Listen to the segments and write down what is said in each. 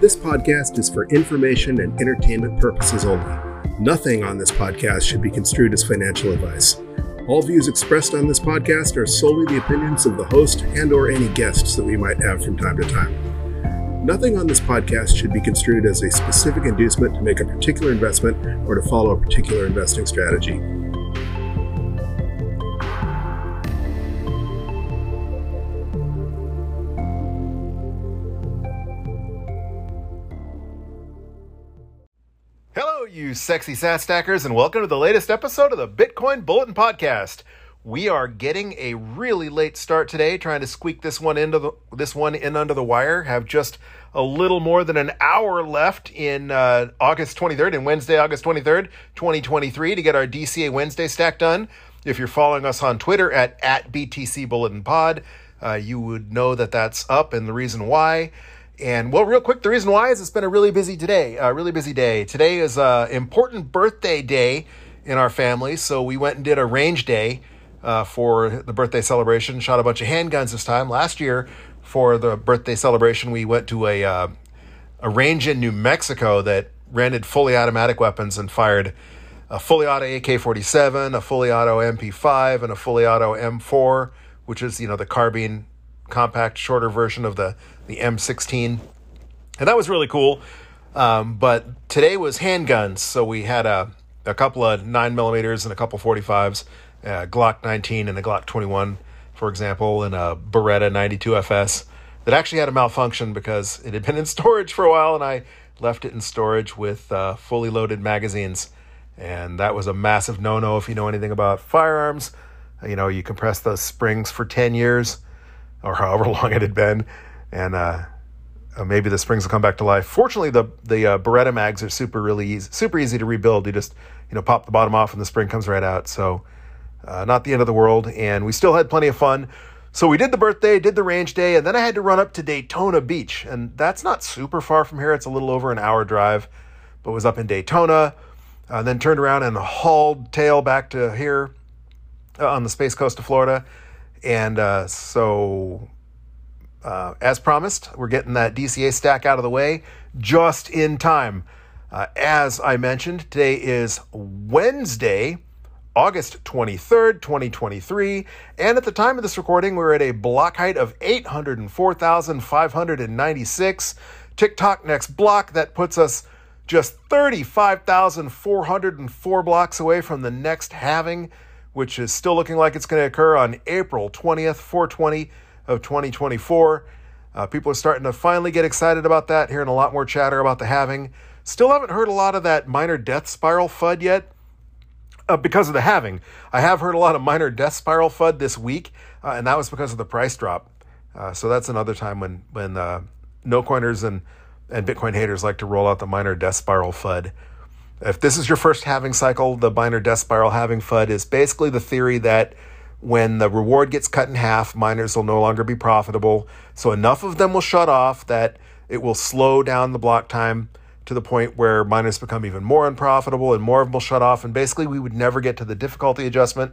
This podcast is for information and entertainment purposes only. Nothing on this podcast should be construed as financial advice. All views expressed on this podcast are solely the opinions of the host and/or any guests that we might have from time to time. Nothing on this podcast should be construed as a specific inducement to make a particular investment or to follow a particular investing strategy. You sexy Sats stackers, and welcome to the latest episode of the Bitcoin Bulletin Podcast. We are getting a really late start today, trying to squeak this one in under the wire. Have just a little more than an hour left in August 23rd, and Wednesday, August 23rd, 2023, to get our DCA Wednesday stack done. If you're following us on Twitter at BTC Bulletin Pod, you would know that that's up and the reason why. And well, real quick, the reason why is it's been a really busy day. Today is an important birthday day in our family, so we went and did a range day for the birthday celebration. Shot a bunch of handguns this time. Last year for the birthday celebration, we went to a range in New Mexico that rented fully automatic weapons and fired a fully auto AK-47, a fully auto MP5, and a fully auto M4, which is, you know, the carbine compact, shorter version of the M16, and that was really cool. But today was handguns, so we had a couple of 9mm and a couple 45s, Glock 19 and a Glock 21, for example, and a Beretta 92 FS that actually had a malfunction because it had been in storage for a while, and I left it in storage with fully loaded magazines, and that was a massive no-no. If you know anything about firearms, you know, you compress those springs for 10 years, or however long it had been, and maybe the springs will come back to life. Fortunately, the Beretta mags are super easy to rebuild. You just, you know, pop the bottom off and the spring comes right out. So not the end of the world, and we still had plenty of fun. So we did the birthday, did the range day, and then I had to run up to Daytona Beach, and that's not super far from here. It's a little over an hour drive, but was up in Daytona, and then turned around and hauled tail back to here on the Space Coast of Florida. And so, as promised, we're getting that DCA stack out of the way just in time. As I mentioned, today is Wednesday, August 23rd, 2023. And at the time of this recording, we're at a block height of 804,596. TikTok next block, that puts us just 35,404 blocks away from the next halving, which is still looking like it's going to occur on April 20th, 420 of 2024. People are starting to finally get excited about that, hearing a lot more chatter about the halving. Still haven't heard a lot of that minor death spiral FUD yet because of the halving. I have heard a lot of minor death spiral FUD this week, and that was because of the price drop. So that's another time when no-coiners and Bitcoin haters like to roll out the minor death spiral FUD. If this is your first halving cycle, the minor death spiral halving FUD is basically the theory that when the reward gets cut in half, miners will no longer be profitable. So enough of them will shut off that it will slow down the block time to the point where miners become even more unprofitable and more of them will shut off. And basically, we would never get to the difficulty adjustment,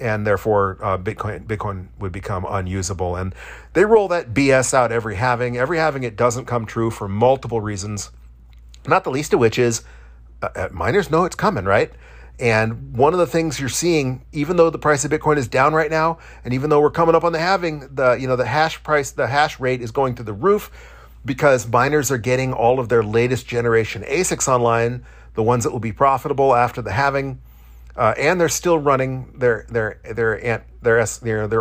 and therefore Bitcoin would become unusable. And they roll that BS out every halving. Every halving, it doesn't come true for multiple reasons, not the least of which is miners know it's coming, right? And one of the things you're seeing, even though the price of Bitcoin is down right now, and even though we're coming up on the halving, the hash price, the hash rate is going through the roof because miners are getting all of their latest generation ASICs online, the ones that will be profitable after the halving, and they're still running their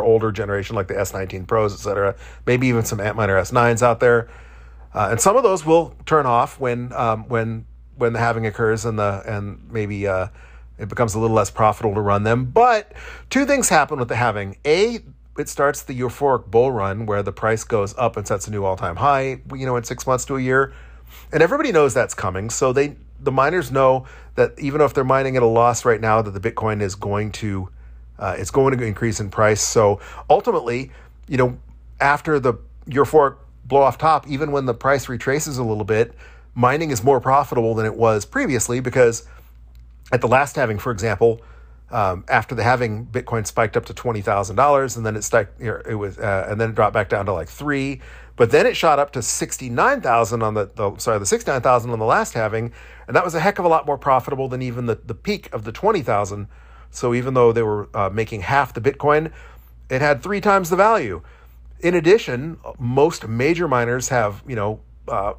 older generation, like the S19 Pros, etc. Maybe even some Antminer S9s out there, and some of those will turn off when the halving occurs and maybe it becomes a little less profitable to run them. But two things happen with the halving. A, it starts the euphoric bull run where the price goes up and sets a new all-time high, you know, in 6 months to a year. And everybody knows that's coming. So the miners know that even if they're mining at a loss right now, that the Bitcoin is going to increase in price. So ultimately, you know, after the euphoric blow off top, even when the price retraces a little bit, mining is more profitable than it was previously because at the last halving, for example, after the halving, Bitcoin spiked up to $20,000, and then it dropped back down to like $3,000. But then it shot up to $69,000 on the $69,000 on the last halving, and that was a heck of a lot more profitable than even the peak of the $20,000. So even though they were making half the Bitcoin, it had 3 times the value. In addition, most major miners have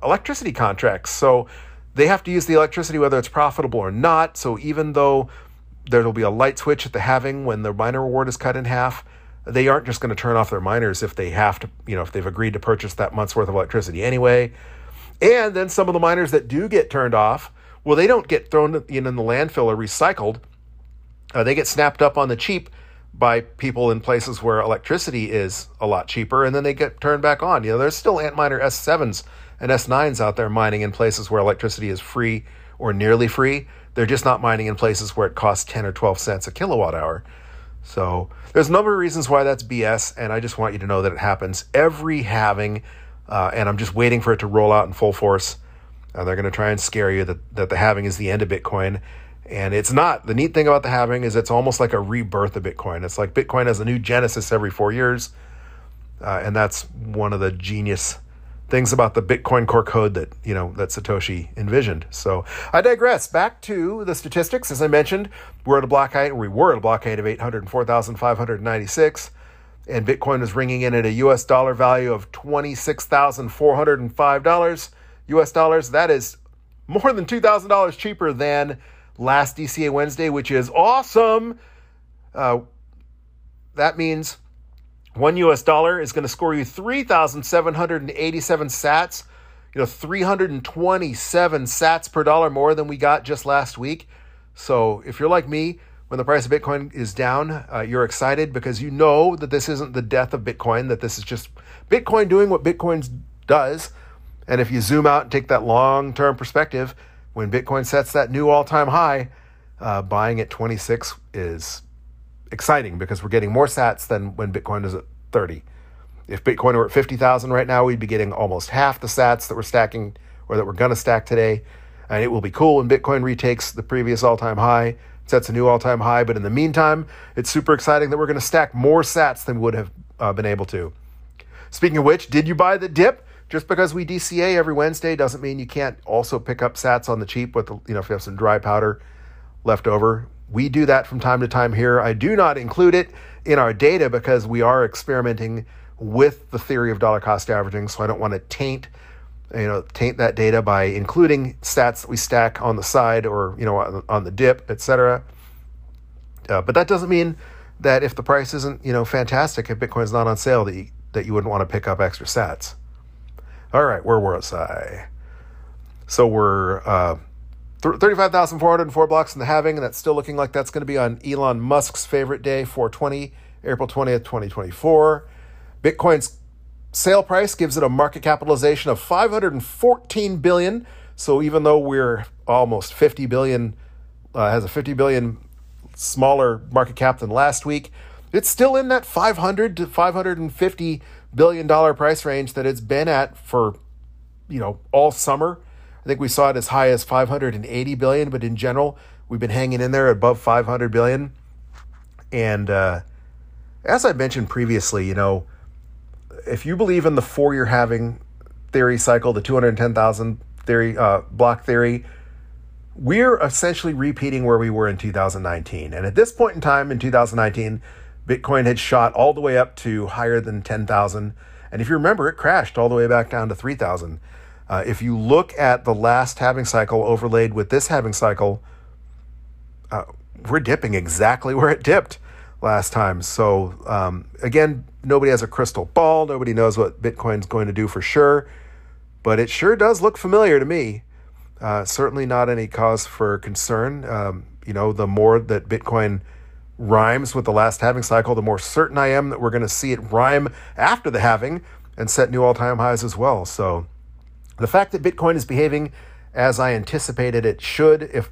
electricity contracts, so they have to use the electricity whether it's profitable or not. So even though there will be a light switch at the halving when the miner reward is cut in half, they aren't just going to turn off their miners if they have to, if they've agreed to purchase that month's worth of electricity anyway. And then some of the miners that do get turned off, well, they don't get thrown in the landfill or recycled. They get snapped up on the cheap by people in places where electricity is a lot cheaper, and then they get turned back on. There's still Antminer S7s and S9s out there mining in places where electricity is free or nearly free. They're just not mining in places where it costs 10 or 12 cents a kilowatt hour. So there's a number of reasons why that's BS, and I just want you to know that it happens every halving, and I'm just waiting for it to roll out in full force. They're going to try and scare you that the halving is the end of Bitcoin, and it's not. The neat thing about the halving is it's almost like a rebirth of Bitcoin. It's like Bitcoin has a new genesis every 4 years, and that's one of the genius things about the Bitcoin core code that Satoshi envisioned. So I digress. Back to the statistics. As I mentioned, we were at a block height of 804,596, and Bitcoin was ringing in at a US dollar value of $26,405 US dollars. That is more than $2,000 cheaper than last DCA Wednesday, which is awesome. That means one US dollar is going to score you 3,787 Sats, 327 Sats per dollar more than we got just last week. So if you're like me, when the price of Bitcoin is down, you're excited because you know that this isn't the death of Bitcoin, that this is just Bitcoin doing what Bitcoin does. And if you zoom out and take that long-term perspective, when Bitcoin sets that new all-time high, buying at 26 is exciting because we're getting more Sats than when Bitcoin is at 30. If Bitcoin were at 50,000 right now, we'd be getting almost half the Sats that we're stacking or that we're going to stack today. And it will be cool when Bitcoin retakes the previous all-time high, sets a new all-time high. But in the meantime, it's super exciting that we're going to stack more Sats than we would have been able to. Speaking of which, did you buy the dip? Just because we DCA every Wednesday doesn't mean you can't also pick up Sats on the cheap with if you have some dry powder left over. We do that from time to time here. I do not include it in our data because we are experimenting with the theory of dollar cost averaging, so I don't want to taint that data by including Sats that we stack on the side or on the dip, etc. But that doesn't mean that if the price isn't fantastic, if Bitcoin's not on sale, that you wouldn't want to pick up extra Sats. All right, where was I? So we're 35,404 blocks in the halving, and that's still looking like that's going to be on Elon Musk's favorite day, 420, April 20th, 2024. Bitcoin's sale price gives it a market capitalization of $514 billion. So even though we're almost $50 billion, has a $50 billion smaller market cap than last week, it's still in that $500 to $550 billion price range that it's been at for, all summer. I think we saw it as high as 580 billion, but in general, we've been hanging in there above 500 billion. And as I mentioned previously, if you believe in the 4-year halving theory cycle, the 210,000 theory block theory, we're essentially repeating where we were in 2019. And at this point in time in 2019, Bitcoin had shot all the way up to higher than 10,000. And if you remember, it crashed all the way back down to 3,000. If you look at the last halving cycle overlaid with this halving cycle, we're dipping exactly where it dipped last time. So again, nobody has a crystal ball. Nobody knows what Bitcoin's going to do for sure, but it sure does look familiar to me. Certainly not any cause for concern. The more that Bitcoin rhymes with the last halving cycle, the more certain I am that we're going to see it rhyme after the halving and set new all-time highs as well. So the fact that Bitcoin is behaving as I anticipated it should, if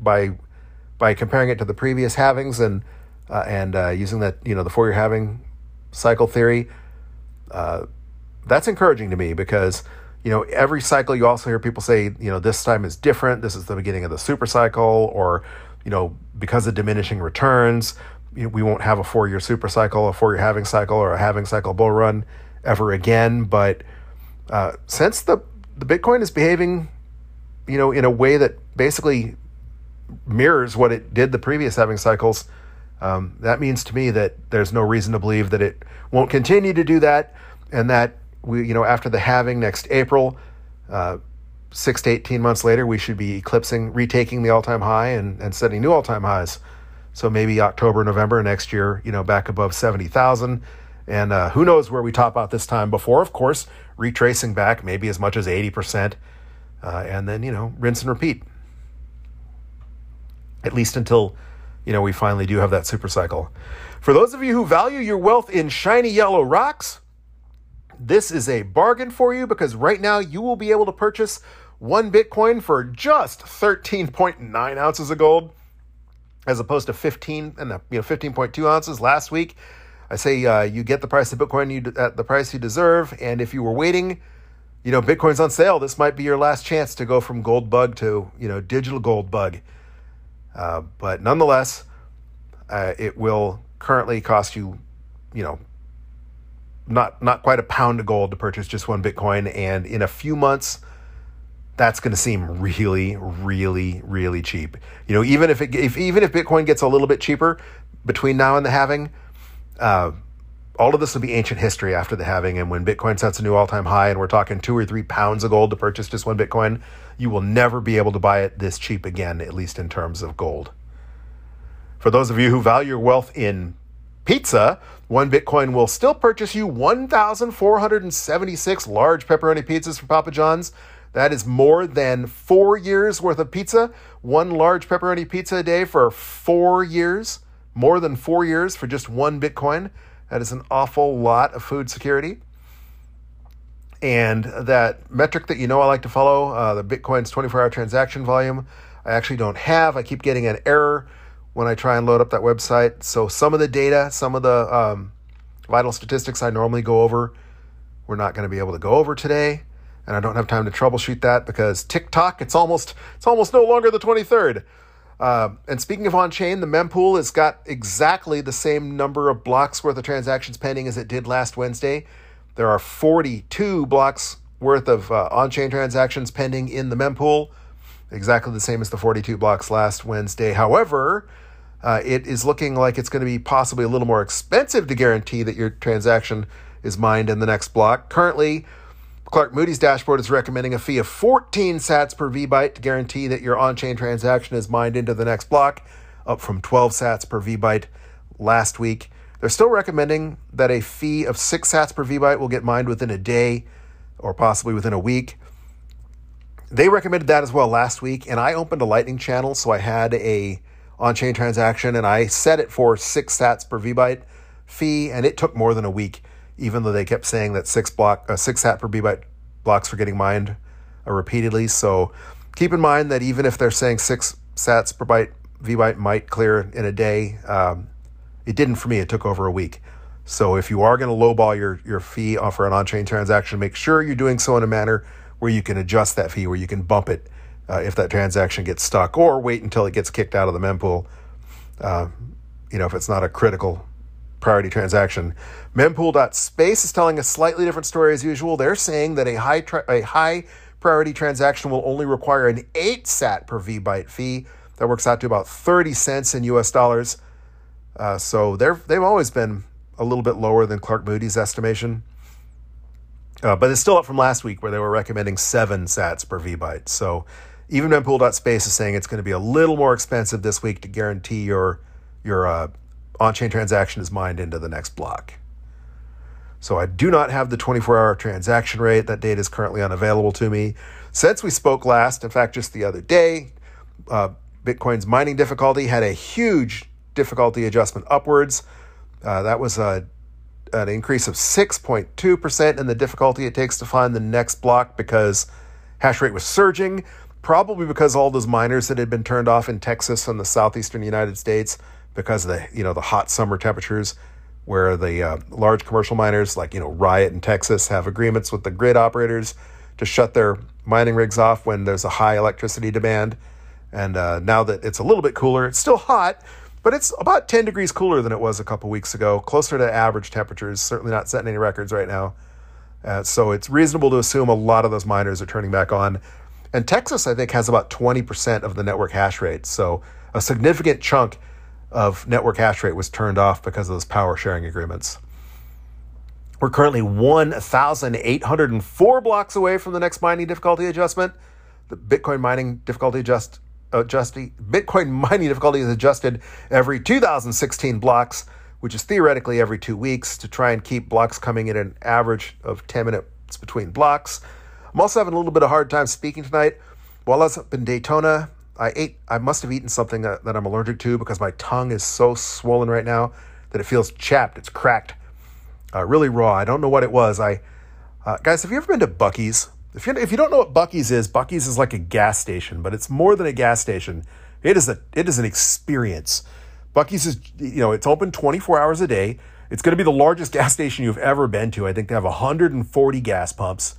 by comparing it to the previous halvings and using that the 4-year halving cycle theory, that's encouraging to me because every cycle you also hear people say this time is different. This is the beginning of the super cycle, or because of diminishing returns, we won't have a four-year super cycle, a four-year halving cycle, or a halving cycle bull run ever again. But since the Bitcoin is behaving, in a way that basically mirrors what it did the previous halving cycles, that means to me that there's no reason to believe that it won't continue to do that, and that we, after the halving next April, 6 to 18 months later, we should be retaking the all-time high and setting new all-time highs. So maybe October, November next year, back above 70,000. And who knows where we top out this time before, of course, retracing back maybe as much as 80%. And then, rinse and repeat. At least until, we finally do have that super cycle. For those of you who value your wealth in shiny yellow rocks, this is a bargain for you, because right now you will be able to purchase one Bitcoin for just 13.9 ounces of gold, as opposed to 15.2 ounces last week. I say you get the price of Bitcoin at the price you deserve, and if you were waiting, Bitcoin's on sale. This might be your last chance to go from gold bug to digital gold bug. But nonetheless, it will currently cost you, not quite a pound of gold to purchase just one Bitcoin, and in a few months, that's going to seem really, really, really cheap. Even if Bitcoin gets a little bit cheaper between now and the halving, all of this will be ancient history after the halving. And when Bitcoin sets a new all-time high, and we're talking 2 or 3 pounds of gold to purchase just one Bitcoin, you will never be able to buy it this cheap again, at least in terms of gold. For those of you who value your wealth in pizza, one Bitcoin will still purchase you 1,476 large pepperoni pizzas from Papa John's. That is more than 4 years worth of pizza. One large pepperoni pizza a day for 4 years, more than 4 years for just one Bitcoin. That is an awful lot of food security. And that metric that I like to follow, the Bitcoin's 24-hour transaction volume, I actually don't have. I keep getting an error when I try and load up that website. So some of the data, some of the vital statistics I normally go over, we're not going to be able to go over today. And I don't have time to troubleshoot that because TikTok, it's almost no longer the 23rd. And speaking of on-chain, the mempool has got exactly the same number of blocks worth of transactions pending as it did last Wednesday. There are 42 blocks worth of on-chain transactions pending in the mempool, exactly the same as the 42 blocks last Wednesday. However, it is looking like it's going to be possibly a little more expensive to guarantee that your transaction is mined in the next block. Currently, Clark Moody's dashboard is recommending a fee of 14 Sats per VByte to guarantee that your on-chain transaction is mined into the next block, up from 12 Sats per VByte last week. They're still recommending that a fee of 6 Sats per VByte will get mined within a day or possibly within a week. They recommended that as well last week, and I opened a Lightning channel, so I had a on-chain transaction, and I set it for 6 Sats per VByte fee, and it took more than a week, even though they kept saying that 6 Sat per VByte blocks were getting mined repeatedly. So keep in mind that even if they're saying 6 Sats per VByte might clear in a day, it didn't for me. It took over a week. So if you are going to lowball your fee for an on-chain transaction, make sure you're doing so in a manner where you can adjust that fee, where you can bump it if that transaction gets stuck, or wait until it gets kicked out of the mempool, if it's not a critical priority transaction. Mempool.space is telling a slightly different story as usual. They're saying that a high priority transaction will only require an 8 sat per VByte fee. That works out to about 30 cents in US dollars. So they've always been a little bit lower than Clark Moody's estimation. But it's still up from last week where they were recommending 7 sats per VByte. So even mempool.space is saying it's going to be a little more expensive this week to guarantee your on-chain transaction is mined into the next block. So I do not have the 24-hour transaction rate. That data is currently unavailable to me. Since we spoke last, in fact, just the other day, Bitcoin's mining difficulty had a huge difficulty adjustment upwards. That was an increase of 6.2% in the difficulty it takes to find the next block because hash rate was surging, probably because all those miners that had been turned off in Texas and the southeastern United States because of the hot summer temperatures, where the large commercial miners like Riot in Texas have agreements with the grid operators to shut their mining rigs off when there's a high electricity demand, And now that it's a little bit cooler, it's still hot, but it's about 10 degrees cooler than it was a couple weeks ago, closer to average temperatures, certainly not setting any records right now. So it's reasonable to assume a lot of those miners are turning back on. And Texas, I think, has about 20% of the network hash rate. So a significant chunk of network hash rate was turned off because of those power sharing agreements. We're currently 1,804 blocks away from the next mining difficulty adjustment. The Bitcoin mining difficulty is adjusted every 2016 blocks, which is theoretically every 2 weeks, to try and keep blocks coming in an average of 10 minutes between blocks. I'm also having a little bit of a hard time speaking tonight. While I was up in Daytona, I must have eaten something that I'm allergic to, because my tongue is so swollen right now that it feels chapped. It's cracked, really raw. I don't know what it was. Guys, have you ever been to Bucky's? If you don't know what Bucky's is like a gas station, but it's more than a gas station. It is an experience. Bucky's is, it's open 24 hours a day. It's going to be the largest gas station you've ever been to. I think they have 140 gas pumps.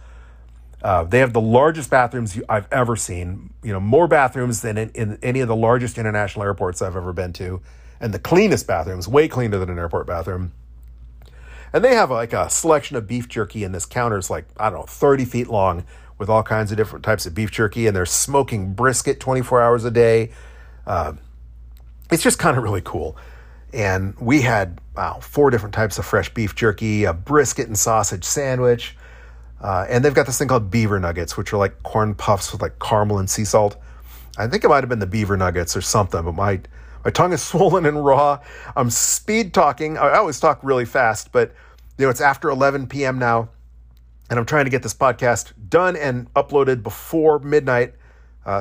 They have the largest bathrooms I've ever seen, more bathrooms than in any of the largest international airports I've ever been to, and the cleanest bathrooms, way cleaner than an airport bathroom. And they have like a selection of beef jerky, and this counter's 30 feet long with all kinds of different types of beef jerky, and they're smoking brisket 24 hours a day. It's just kind of really cool. And we had, 4 different types of fresh beef jerky, a brisket and sausage sandwich. And they've got this thing called beaver nuggets, which are like corn puffs with like caramel and sea salt. I think it might have been the beaver nuggets or something, but my tongue is swollen and raw. I'm speed talking. I always talk really fast, but it's after 11 p.m. now, and I'm trying to get this podcast done and uploaded before midnight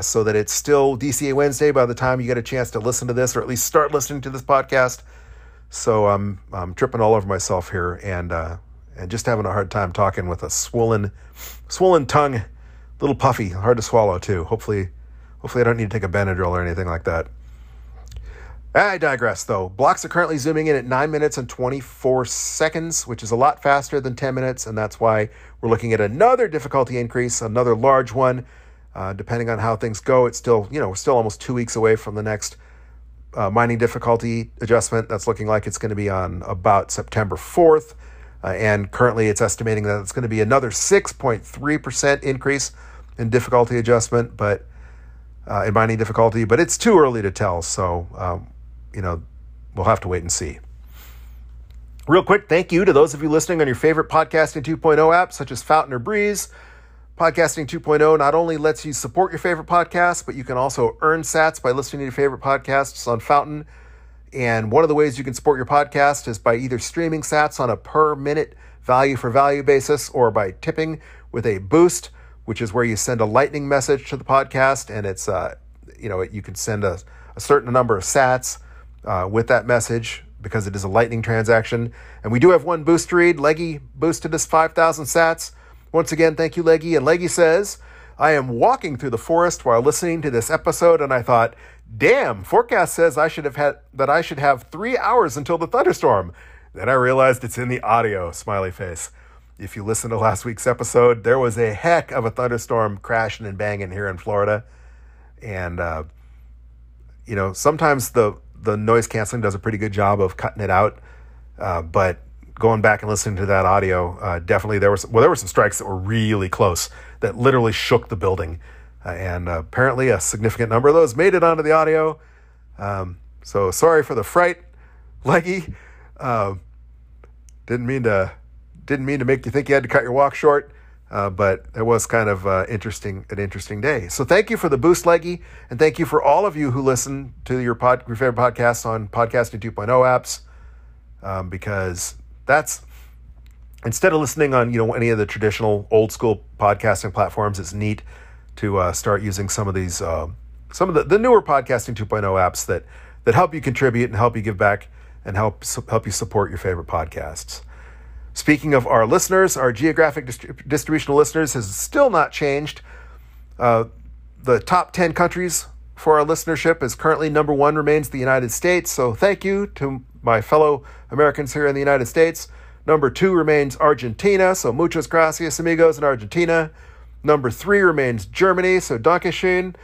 so that it's still DCA Wednesday by the time you get a chance to listen to this, or at least start listening to this podcast. So I'm tripping all over myself here, and just having a hard time talking with a swollen tongue, little puffy, hard to swallow too. Hopefully I don't need to take a Benadryl or anything like that. I digress though. Blocks are currently zooming in at 9 minutes and 24 seconds, which is a lot faster than 10 minutes. And that's why we're looking at another difficulty increase, another large one, depending on how things go. It's still, we're still almost 2 weeks away from the next mining difficulty adjustment. That's looking like it's going to be on about September 4th. And currently it's estimating that it's going to be another 6.3% increase in difficulty adjustment, in mining difficulty, but it's too early to tell. So, we'll have to wait and see. Real quick, thank you to those of you listening on your favorite Podcasting 2.0 app, such as Fountain or Breeze. Podcasting 2.0 not only lets you support your favorite podcasts, but you can also earn Sats by listening to your favorite podcasts on Fountain. And one of the ways you can support your podcast is by either streaming Sats on a per-minute value-for-value basis, or by tipping with a boost, which is where you send a lightning message to the podcast, and it's you can send a certain number of Sats with that message, because it is a lightning transaction. And we do have one boost to read. Leggy boosted us 5,000 Sats. Once again, thank you, Leggy. And Leggy says, I am walking through the forest while listening to this episode, and I thought, damn, forecast says I should have 3 hours until the thunderstorm. Then I realized it's in the audio, smiley face. If you listen to last week's episode, there was a heck of a thunderstorm crashing and banging here in Florida. And, sometimes the noise canceling does a pretty good job of cutting it out. But going back and listening to that audio, definitely there were some strikes that were really close that literally shook the building. And apparently a significant number of those made it onto the audio. So sorry for the fright, Leggy. Didn't mean to make you think you had to cut your walk short, but it was kind of an interesting day. So thank you for the boost, Leggy, and thank you for all of you who listen to your favorite podcasts on Podcasting 2.0 apps, because that's, instead of listening on any of the traditional old school podcasting platforms, it's neat to start using some of these, some of the newer Podcasting 2.0 apps that help you contribute and help you give back and help you support your favorite podcasts. Speaking of our listeners, our geographic distribution of listeners has still not changed. The top 10 countries for our listenership is currently number one remains the United States. So thank you to my fellow Americans here in the United States. Number 2 remains Argentina. So muchas gracias, amigos, in Argentina. Number 3 remains Germany, so Dankeschön.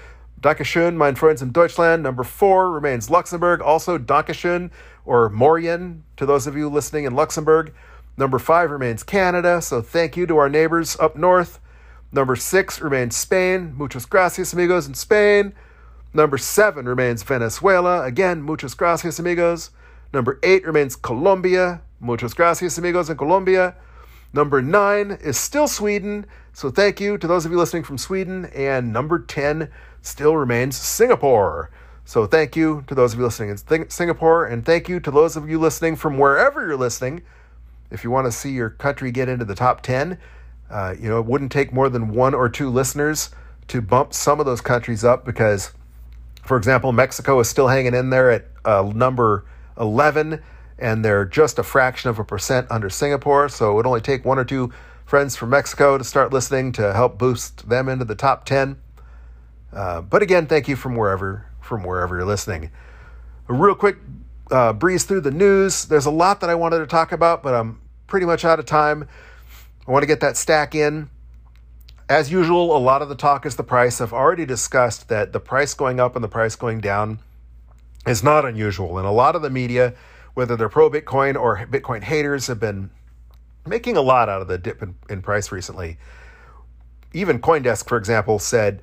Dankeschön, mein friends in Deutschland. Number 4 remains Luxembourg. Also Dankeschön or Morien to those of you listening in Luxembourg. Number 5 remains Canada. So thank you to our neighbors up north. Number 6 remains Spain. Muchas gracias, amigos, in Spain. Number 7 remains Venezuela. Again, muchas gracias, amigos. Number 8 remains Colombia. Muchas gracias, amigos, in Colombia. Number 9 is still Sweden, so thank you to those of you listening from Sweden. And number 10 still remains Singapore. So thank you to those of you listening in Singapore, and thank you to those of you listening from wherever you're listening. If you want to see your country get into the top 10, it wouldn't take more than 1 or 2 listeners to bump some of those countries up because, for example, Mexico is still hanging in there at number 11, and they're just a fraction of a % under Singapore, so it would only take 1 or 2 friends from Mexico to start listening to help boost them into the top 10. But again, thank you from wherever you're listening. A real quick breeze through the news. There's a lot that I wanted to talk about, but I'm pretty much out of time. I want to get that stack in. As usual, a lot of the talk is the price. I've already discussed that the price going up and the price going down is not unusual, and a lot of the media, whether they're pro-Bitcoin or Bitcoin haters, have been making a lot out of the dip in price recently. Even CoinDesk, for example, said,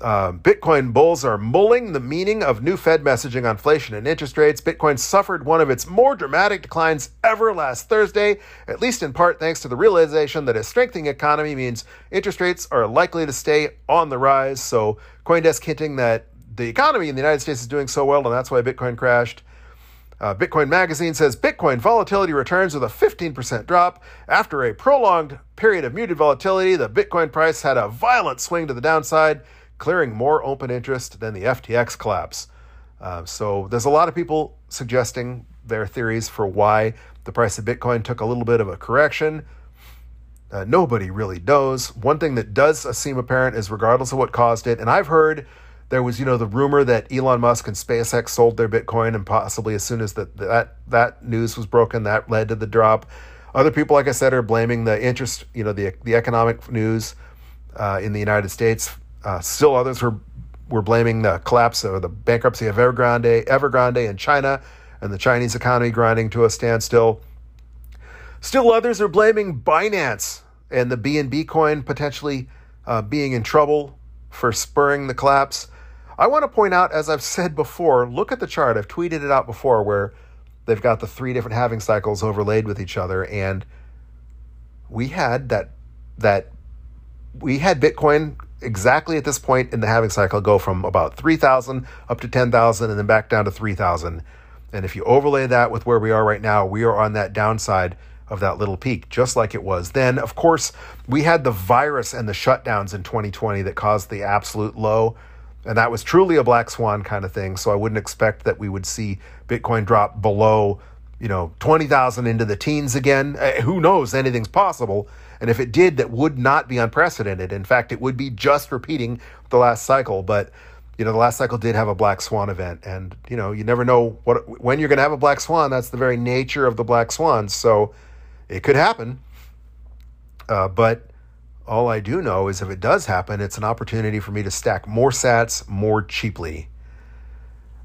Bitcoin bulls are mulling the meaning of new Fed messaging on inflation and interest rates. Bitcoin suffered one of its more dramatic declines ever last Thursday, at least in part thanks to the realization that a strengthening economy means interest rates are likely to stay on the rise. So CoinDesk hinting that the economy in the United States is doing so well, and that's why Bitcoin crashed. Bitcoin Magazine says Bitcoin volatility returns with a 15% drop. After a prolonged period of muted volatility, the Bitcoin price had a violent swing to the downside, clearing more open interest than the FTX collapse. So there's a lot of people suggesting their theories for why the price of Bitcoin took a little bit of a correction. Nobody really knows. One thing that does seem apparent is regardless of what caused it, and I've heard there was, the rumor that Elon Musk and SpaceX sold their Bitcoin, and possibly as soon as that news was broken, that led to the drop. Other people, like I said, are blaming the interest, the economic news in the United States. Still others were blaming the collapse or the bankruptcy of Evergrande in China, and the Chinese economy grinding to a standstill. Still others are blaming Binance and the BNB coin potentially being in trouble for spurring the collapse. I want to point out, as I've said before, look at the chart. I've tweeted it out before where they've got the 3 different halving cycles overlaid with each other. And we had that Bitcoin exactly at this point in the halving cycle go from about 3,000 up to 10,000 and then back down to 3,000. And if you overlay that with where we are right now, we are on that downside of that little peak, just like it was then. Of course, we had the virus and the shutdowns in 2020 that caused the absolute low. And that was truly a black swan kind of thing. So I wouldn't expect that we would see Bitcoin drop below, 20,000 into the teens again. Who knows? Anything's possible. And if it did, that would not be unprecedented. In fact, it would be just repeating the last cycle. But, the last cycle did have a black swan event. And, you never know when you're going to have a black swan. That's the very nature of the black swan. So it could happen. But all I do know is if it does happen, it's an opportunity for me to stack more sats more cheaply.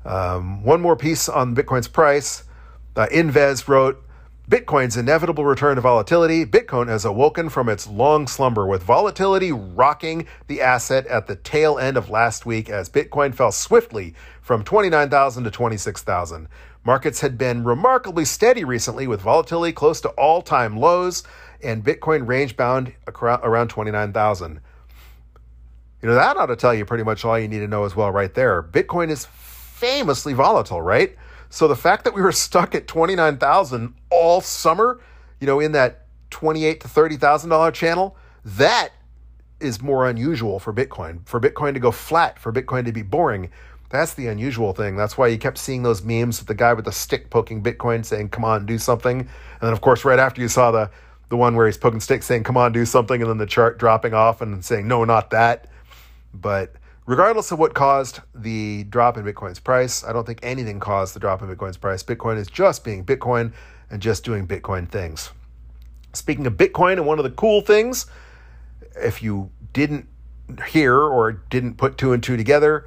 One more piece on Bitcoin's price. Invez wrote, Bitcoin's inevitable return to volatility. Bitcoin has awoken from its long slumber, with volatility rocking the asset at the tail end of last week as Bitcoin fell swiftly from 29,000 to 26,000. Markets had been remarkably steady recently, with volatility close to all-time lows and Bitcoin range-bound around 29,000. That ought to tell you pretty much all you need to know as well right there. Bitcoin is famously volatile, right? So the fact that we were stuck at 29,000 all summer, in that $28,000 to $30,000 channel, that is more unusual for Bitcoin. For Bitcoin to go flat, for Bitcoin to be boring, that's the unusual thing. That's why you kept seeing those memes with the guy with the stick poking Bitcoin saying, come on, do something. And then, of course, right after you saw the one where he's poking sticks saying, come on, do something, and then the chart dropping off and saying, no, not that. But regardless of what caused the drop in Bitcoin's price, I don't think anything caused the drop in Bitcoin's price. Bitcoin is just being Bitcoin and just doing Bitcoin things. Speaking of Bitcoin, and one of the cool things, if you didn't hear or didn't put 2 and 2 together,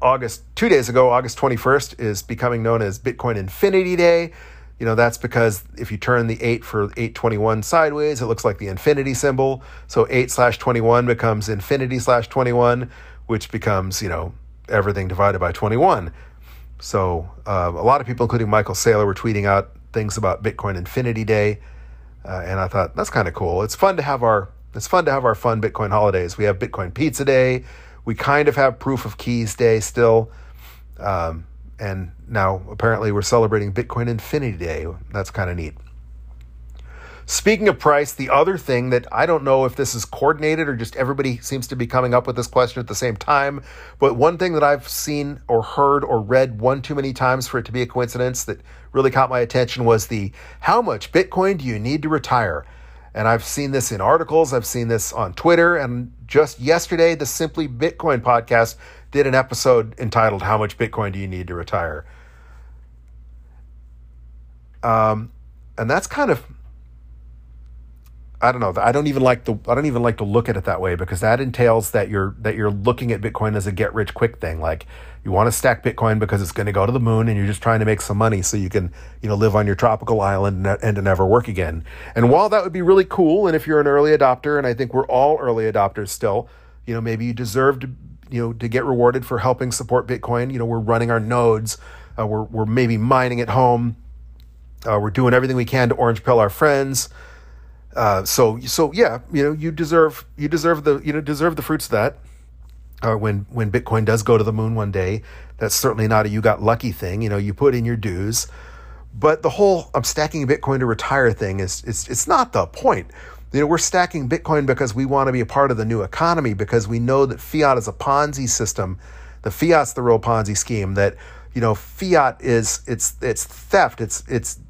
August 21st is becoming known as Bitcoin Infinity Day. You know, that's because if you turn the 8 for 821 sideways, it looks like the infinity symbol. So 8/21 becomes infinity/21, which becomes, you know, everything divided by 21. So a lot of people, including Michael Saylor, were tweeting out things about Bitcoin Infinity Day. And I thought, that's kind of cool. It's fun to have our fun Bitcoin holidays. We have Bitcoin Pizza Day. We kind of have Proof of Keys Day still. And now apparently we're celebrating Bitcoin Infinity Day. That's kind of neat. Speaking of price, the other thing that I don't know if this is coordinated or just everybody seems to be coming up with this question at the same time, but one thing that I've seen or heard or read one too many times for it to be a coincidence that really caught my attention was the how much Bitcoin do you need to retire? And I've seen this in articles, I've seen this on Twitter, and just yesterday, the Simply Bitcoin podcast did an episode entitled, How Much Bitcoin Do You Need to Retire? And that's kind of... I don't know. I don't even like to look at it that way because that entails that you're looking at Bitcoin as a get rich quick thing. Like you want to stack Bitcoin because it's going to go to the moon and you're just trying to make some money so you can, you know, live on your tropical island and to never work again. And while that would be really cool, and if you're an early adopter, and I think we're all early adopters still, you know, maybe you deserve to, you know, to get rewarded for helping support Bitcoin. You know, we're running our nodes, we're maybe mining at home, we're doing everything we can to orange pill our friends. So yeah, you know, you deserve the fruits of that. When Bitcoin does go to the moon one day, that's certainly not a you got lucky thing. You know, you put in your dues, but the whole I'm stacking Bitcoin to retire thing is it's not the point. You know, we're stacking Bitcoin because we want to be a part of the new economy because we know that fiat is a Ponzi system. The fiat's the real Ponzi scheme. That, you know, fiat is it's theft. It's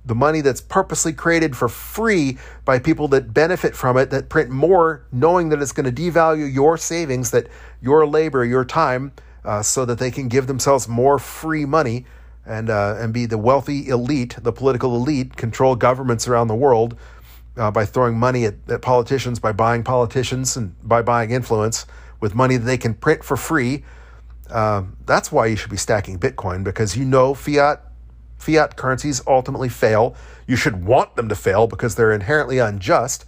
the money that's purposely created for free by people that benefit from it, that print more, knowing that it's going to devalue your savings, that your labor, your time, so that they can give themselves more free money and be the wealthy elite, the political elite, control governments around the world by throwing money at politicians, by buying politicians and by buying influence with money that they can print for free. That's why you should be stacking Bitcoin, because you know fiat currencies ultimately fail. You should want them to fail because they're inherently unjust,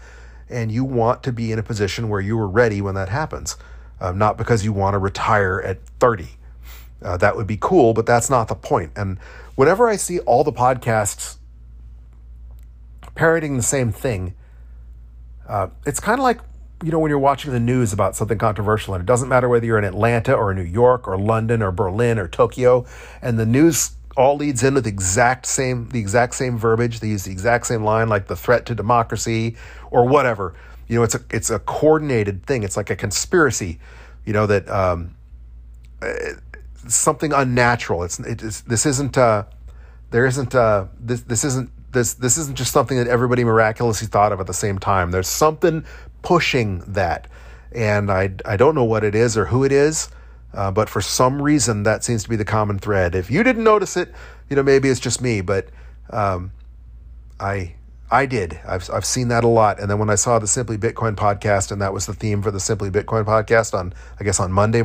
and you want to be in a position where you were ready when that happens, not because you want to retire at 30. That would be cool, but that's not the point. And whenever I see all the podcasts parroting the same thing, it's kind of like, you know, when you're watching the news about something controversial, and it doesn't matter whether you're in Atlanta or New York or London or Berlin or Tokyo, and the news all leads in with the exact same verbiage. They use the exact same line, like the threat to democracy or whatever. You know, it's a coordinated thing. It's like a conspiracy, you know, that something unnatural. This isn't just something that everybody miraculously thought of at the same time. There's something pushing that, and I don't know what it is or who it is, but for some reason that seems to be the common thread. If you didn't notice it, you know, maybe it's just me, but I did. I've seen that a lot, and then when I saw the Simply Bitcoin podcast, and that was the theme for the Simply Bitcoin podcast on, I guess, on Monday,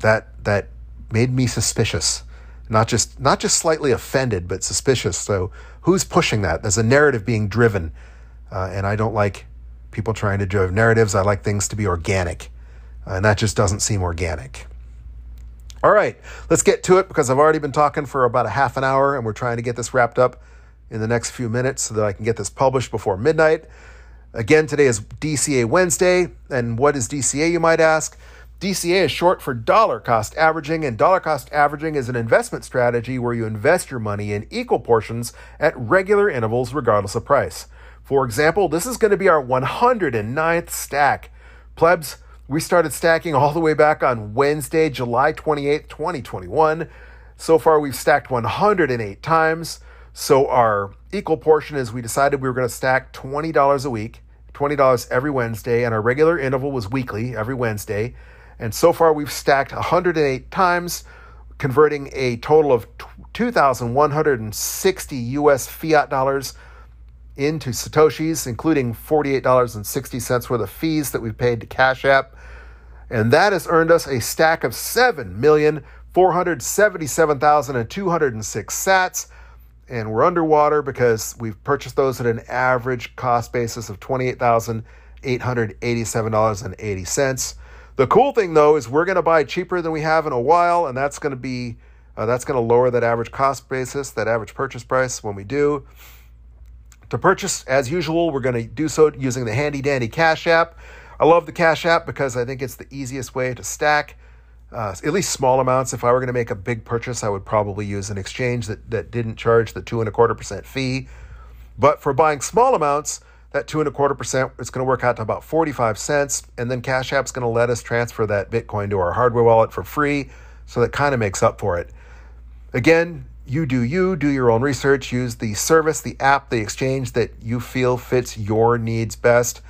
that made me suspicious. Not just slightly offended, but suspicious. So who's pushing that? There's a narrative being driven, and I don't like people trying to drive narratives. I like things to be organic, and that just doesn't seem organic. All right, let's get to it because I've already been talking for about a half an hour, and we're trying to get this wrapped up in the next few minutes so that I can get this published before midnight. Again, today is DCA Wednesday, and what is DCA, you might ask? DCA is short for dollar cost averaging, and dollar cost averaging is an investment strategy where you invest your money in equal portions at regular intervals regardless of price. For example, this is going to be our 109th stack. Plebs, we started stacking all the way back on Wednesday, July 28th, 2021. So far, we've stacked 108 times. So our equal portion is we decided we were going to stack $20 a week, $20 every Wednesday, and our regular interval was weekly every Wednesday. And so far, we've stacked 108 times, converting a total of 2,160 U.S. fiat dollars into Satoshis, including $48.60 worth of fees that we've paid to Cash App. and that has earned us a stack of 7,477,206 Sats, and we're underwater because we've purchased those at an average cost basis of $28,887.80. The cool thing, though, is we're going to buy cheaper than we have in a while, and that's going to be lower that average cost basis, that average purchase price when we do. To purchase, as usual, we're going to do so using the handy-dandy Cash App. I love the Cash App because I think it's the easiest way to stack, at least small amounts. If I were going to make a big purchase, I would probably use an exchange that didn't charge the 2.25% fee. But for buying small amounts, that 2.25%, it's going to work out to about 45 cents. And then Cash App's going to let us transfer that Bitcoin to our hardware wallet for free. So that kind of makes up for it. Again, you do your own research, use the service, the app, the exchange that you feel fits your needs best.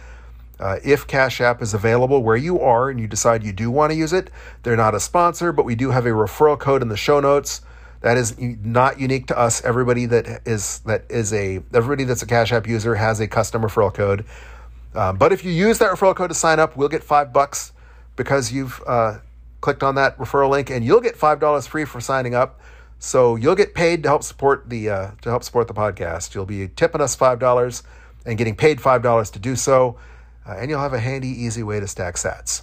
If Cash App is available where you are and you decide you do want to use it, they're not a sponsor, but we do have a referral code in the show notes. That is not unique to us. Everybody that's a Cash App user has a custom referral code. But if you use that referral code to sign up, we'll get $5 because you've clicked on that referral link, and you'll get $5 free for signing up. So you'll get paid to help support the podcast. You'll be tipping us $5 and getting paid $5 to do so, and you'll have a handy, easy way to stack Sats.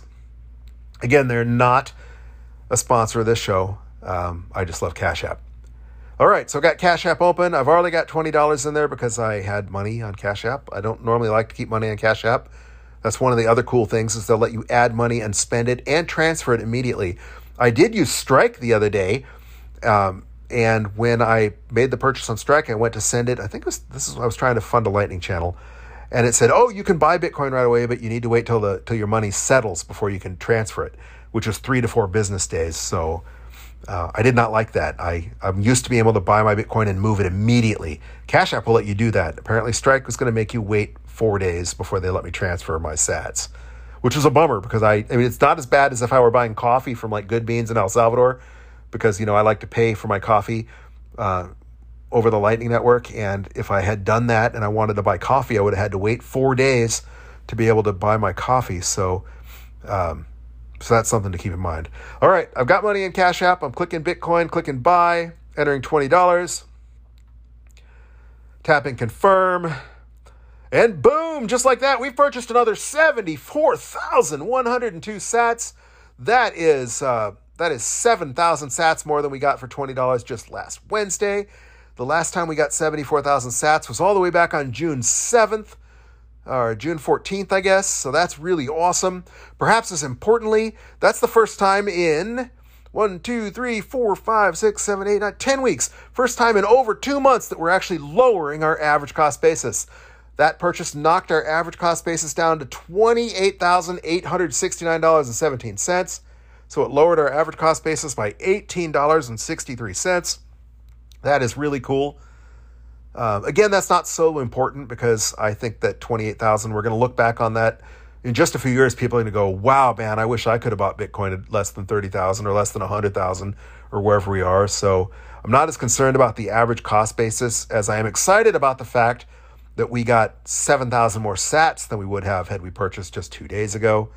Again, they're not a sponsor of this show. I just love Cash App. All right, so I got Cash App open. I've already got $20 in there because I had money on Cash App. I don't normally like to keep money on Cash App. That's one of the other cool things is they'll let you add money and spend it and transfer it immediately. I did use Strike the other day. And when I made the purchase on Strike, I went to send it. I think I was trying to fund a Lightning channel. And it said, oh, you can buy Bitcoin right away, but you need to wait till your money settles before you can transfer it, which was 3 to 4 business days. So I did not like that. I'm used to being able to buy my Bitcoin and move it immediately. Cash App will let you do that. Apparently Strike was going to make you wait 4 days before they let me transfer my Sats, which was a bummer because I mean, it's not as bad as if I were buying coffee from like Good Beans in El Salvador, because, you know, I like to pay for my coffee over the Lightning Network. And if I had done that and I wanted to buy coffee, I would have had to wait 4 days to be able to buy my coffee. So that's something to keep in mind. All right, I've got money in Cash App. I'm clicking Bitcoin, clicking buy, entering $20, tapping confirm. And boom, just like that, we've purchased another 74,102 Sats. That is 7,000 Sats more than we got for $20 just last Wednesday. The last time we got 74,000 Sats was all the way back on June 7th, or June 14th, I guess. So that's really awesome. Perhaps as importantly, that's the first time in 10 weeks. First time in over 2 months that we're actually lowering our average cost basis. That purchase knocked our average cost basis down to $28,869.17. So it lowered our average cost basis by $18.63. That is really cool. Again, that's not so important because I think that $28,000, we're going to look back on that in just a few years. People are going to go, wow, man, I wish I could have bought Bitcoin at less than $30,000 or less than $100,000 or wherever we are. So I'm not as concerned about the average cost basis as I am excited about the fact that we got 7,000 more Sats than we would have had we purchased just 2 days ago.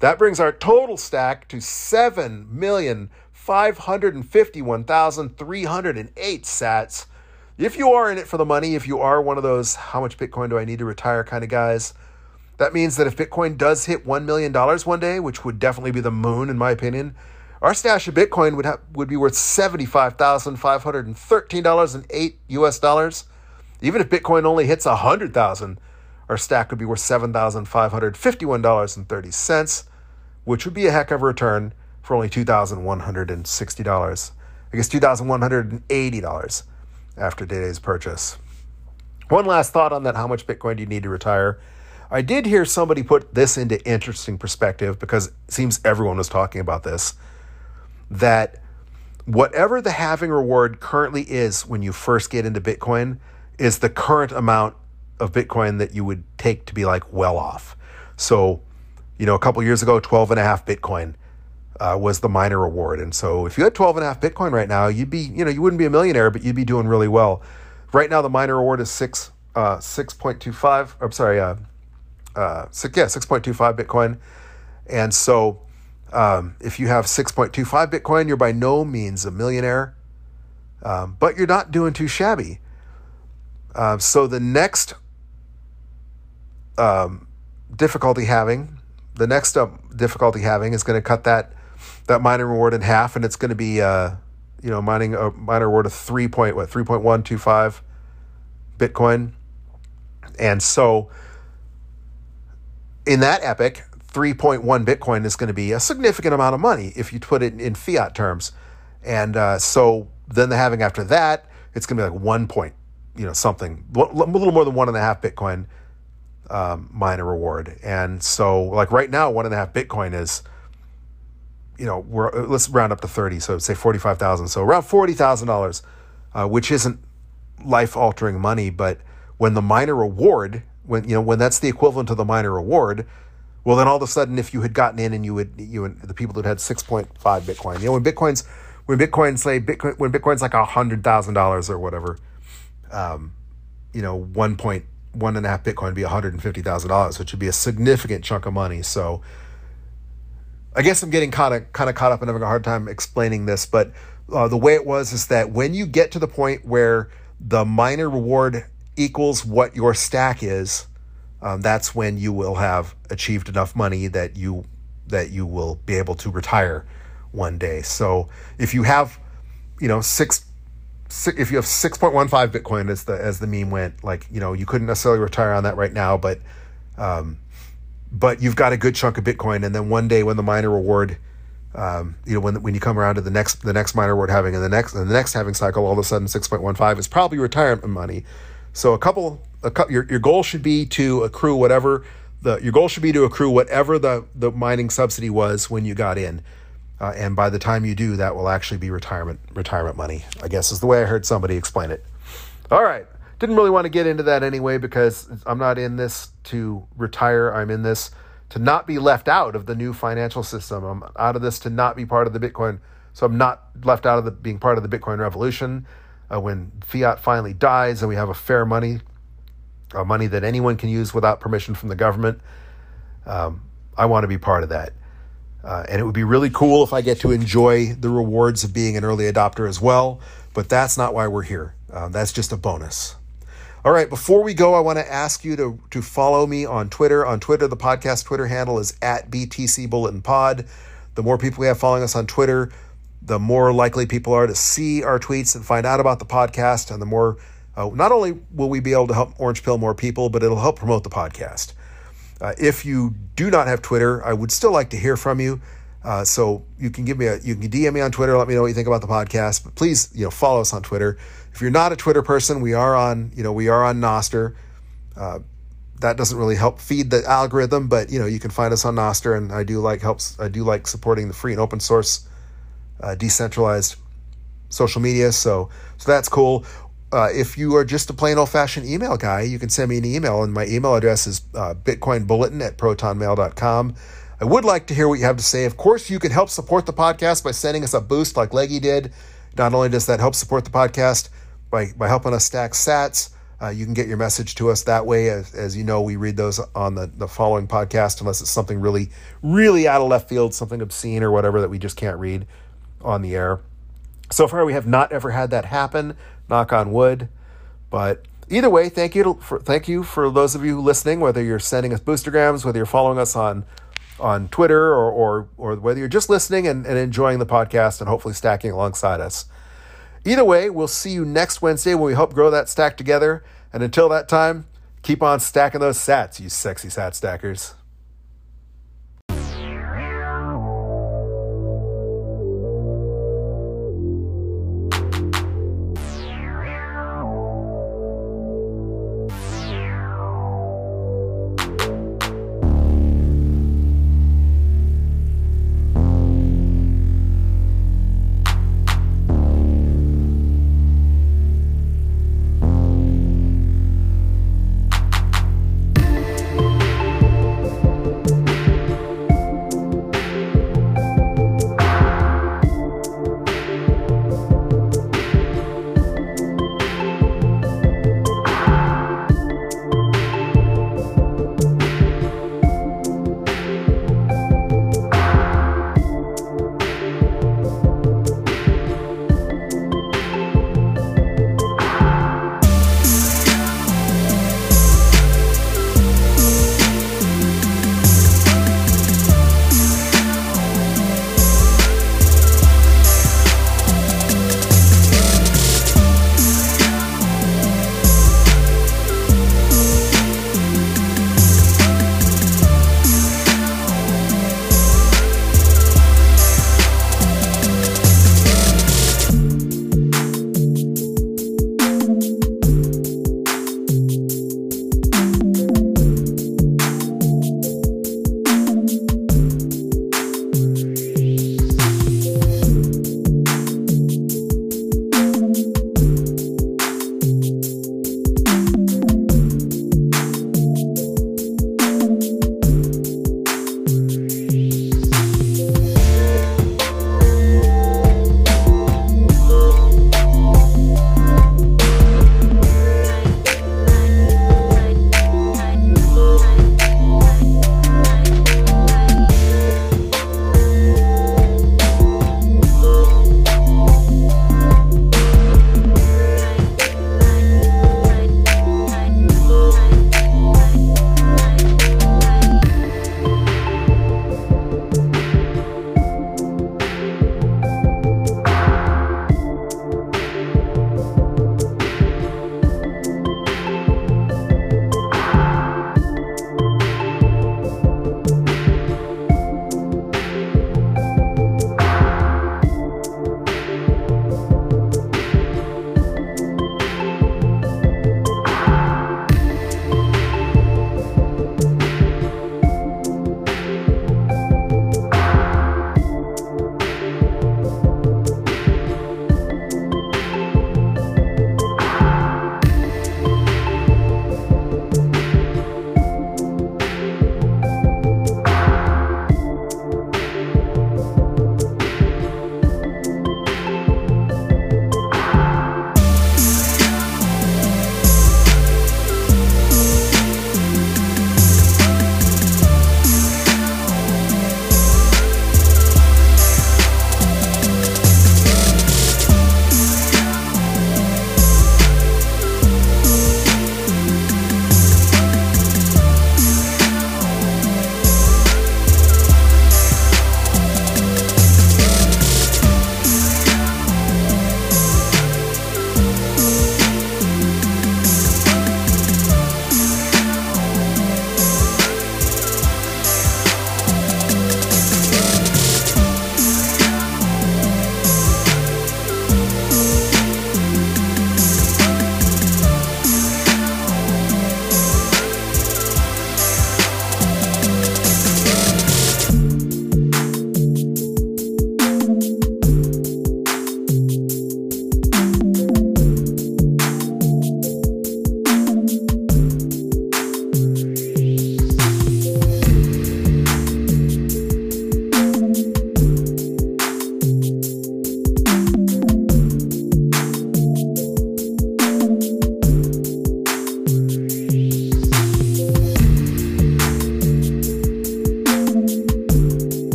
That brings our total stack to 7,551,308 Sats. If you are in it for the money, if you are one of those how much Bitcoin do I need to retire kind of guys, that means that if Bitcoin does hit $1 million one day, which would definitely be the moon in my opinion, our stash of Bitcoin would be worth $75,513.08 US dollars. Even if Bitcoin only hits 100,000, our stack would be worth $7,551.30, which would be a heck of a return for only $2,160. I guess $2,180 after today's purchase. One last thought on that, how much Bitcoin do you need to retire? I did hear somebody put this into interesting perspective because it seems everyone was talking about this, that whatever the halving reward currently is when you first get into Bitcoin is the current amount of Bitcoin that you would take to be like well off. So, you know, a couple years ago, 12.5 Bitcoin was the miner reward. And so if you had 12.5 Bitcoin right now, you'd be, you know, you wouldn't be a millionaire, but you'd be doing really well. Right now, the miner reward is 6.25 Bitcoin. And so If you have 6.25 Bitcoin, you're by no means a millionaire, but you're not doing too shabby. So the next difficulty having is going to cut that mining reward in half, and it's going to be mining a miner reward of 3.125 Bitcoin. And so in that epoch, 3.1 Bitcoin is going to be a significant amount of money if you put it in fiat terms. And so then the halving after that, it's going to be like 1 point, something, a little more than 1.5 Bitcoin miner reward. And so like right now, 1.5 Bitcoin is, let's round up to 30. So say 45,000. So around $40,000, which isn't life altering money. But when the miner reward, when that's the equivalent to the miner reward, well, then all of a sudden, if you had gotten in and you and the people that had 6.5 Bitcoin, when Bitcoin's like $100,000 or whatever, 1.5 Bitcoin would be $150,000, which would be a significant chunk of money. So I guess I'm getting kind of caught up and having a hard time explaining this, but the way it was is that when you get to the point where the miner reward equals what your stack is, that's when you will have achieved enough money that you will be able to retire one day. So if you have, if you have 6.15 Bitcoin as the meme went, you couldn't necessarily retire on that right now, but you've got a good chunk of Bitcoin, and then one day when the miner reward, when you come around to the next miner reward having and the next having cycle, all of a sudden 6.15 is probably retirement money. So your goal should be to accrue whatever the mining subsidy was when you got in, and by the time you do, that will actually be retirement money, I guess, is the way I heard somebody explain it. All right, didn't really want to get into that anyway, because I'm not in this to retire. I'm in this to not be left out of the new financial system. I'm out of this to not be part of the Bitcoin. So I'm not left out of being part of the Bitcoin revolution. When fiat finally dies and we have a fair money, money that anyone can use without permission from the government, I want to be part of that. And it would be really cool if I get to enjoy the rewards of being an early adopter as well, but that's not why we're here. That's just a bonus. All right, before we go, I want to ask you to follow me on Twitter. On Twitter, the podcast Twitter handle is @BTC Bulletin Pod. The more people we have following us on Twitter, the more likely people are to see our tweets and find out about the podcast, and the more, not only will we be able to help orange pill more people, but it'll help promote the podcast. If you do not have Twitter, I would still like to hear from you. So you can DM me on Twitter, let me know what you think about the podcast, but please, follow us on Twitter. If you're not a Twitter person, we are on Nostr. That doesn't really help feed the algorithm, but you can find us on Nostr, and I do like supporting the free and open source decentralized social media, so that's cool. If you are just a plain old-fashioned email guy, you can send me an email, and my email address is bitcoinbulletin@protonmail.com. I would like to hear what you have to say. Of course, you can help support the podcast by sending us a boost like Leggy did. Not only does that help support the podcast by helping us stack sats, you can get your message to us that way. As you know, we read those on the following podcast, unless it's something really, really out of left field, something obscene or whatever that we just can't read on the air. So far, we have not ever had that happen, knock on wood. But either way, thank you for those of you listening, whether you're sending us boostergrams, whether you're following us on Twitter, or whether you're just listening and enjoying the podcast and hopefully stacking alongside us. Either way, we'll see you next Wednesday when we help grow that stack together. And until that time, keep on stacking those sats, you sexy sat stackers.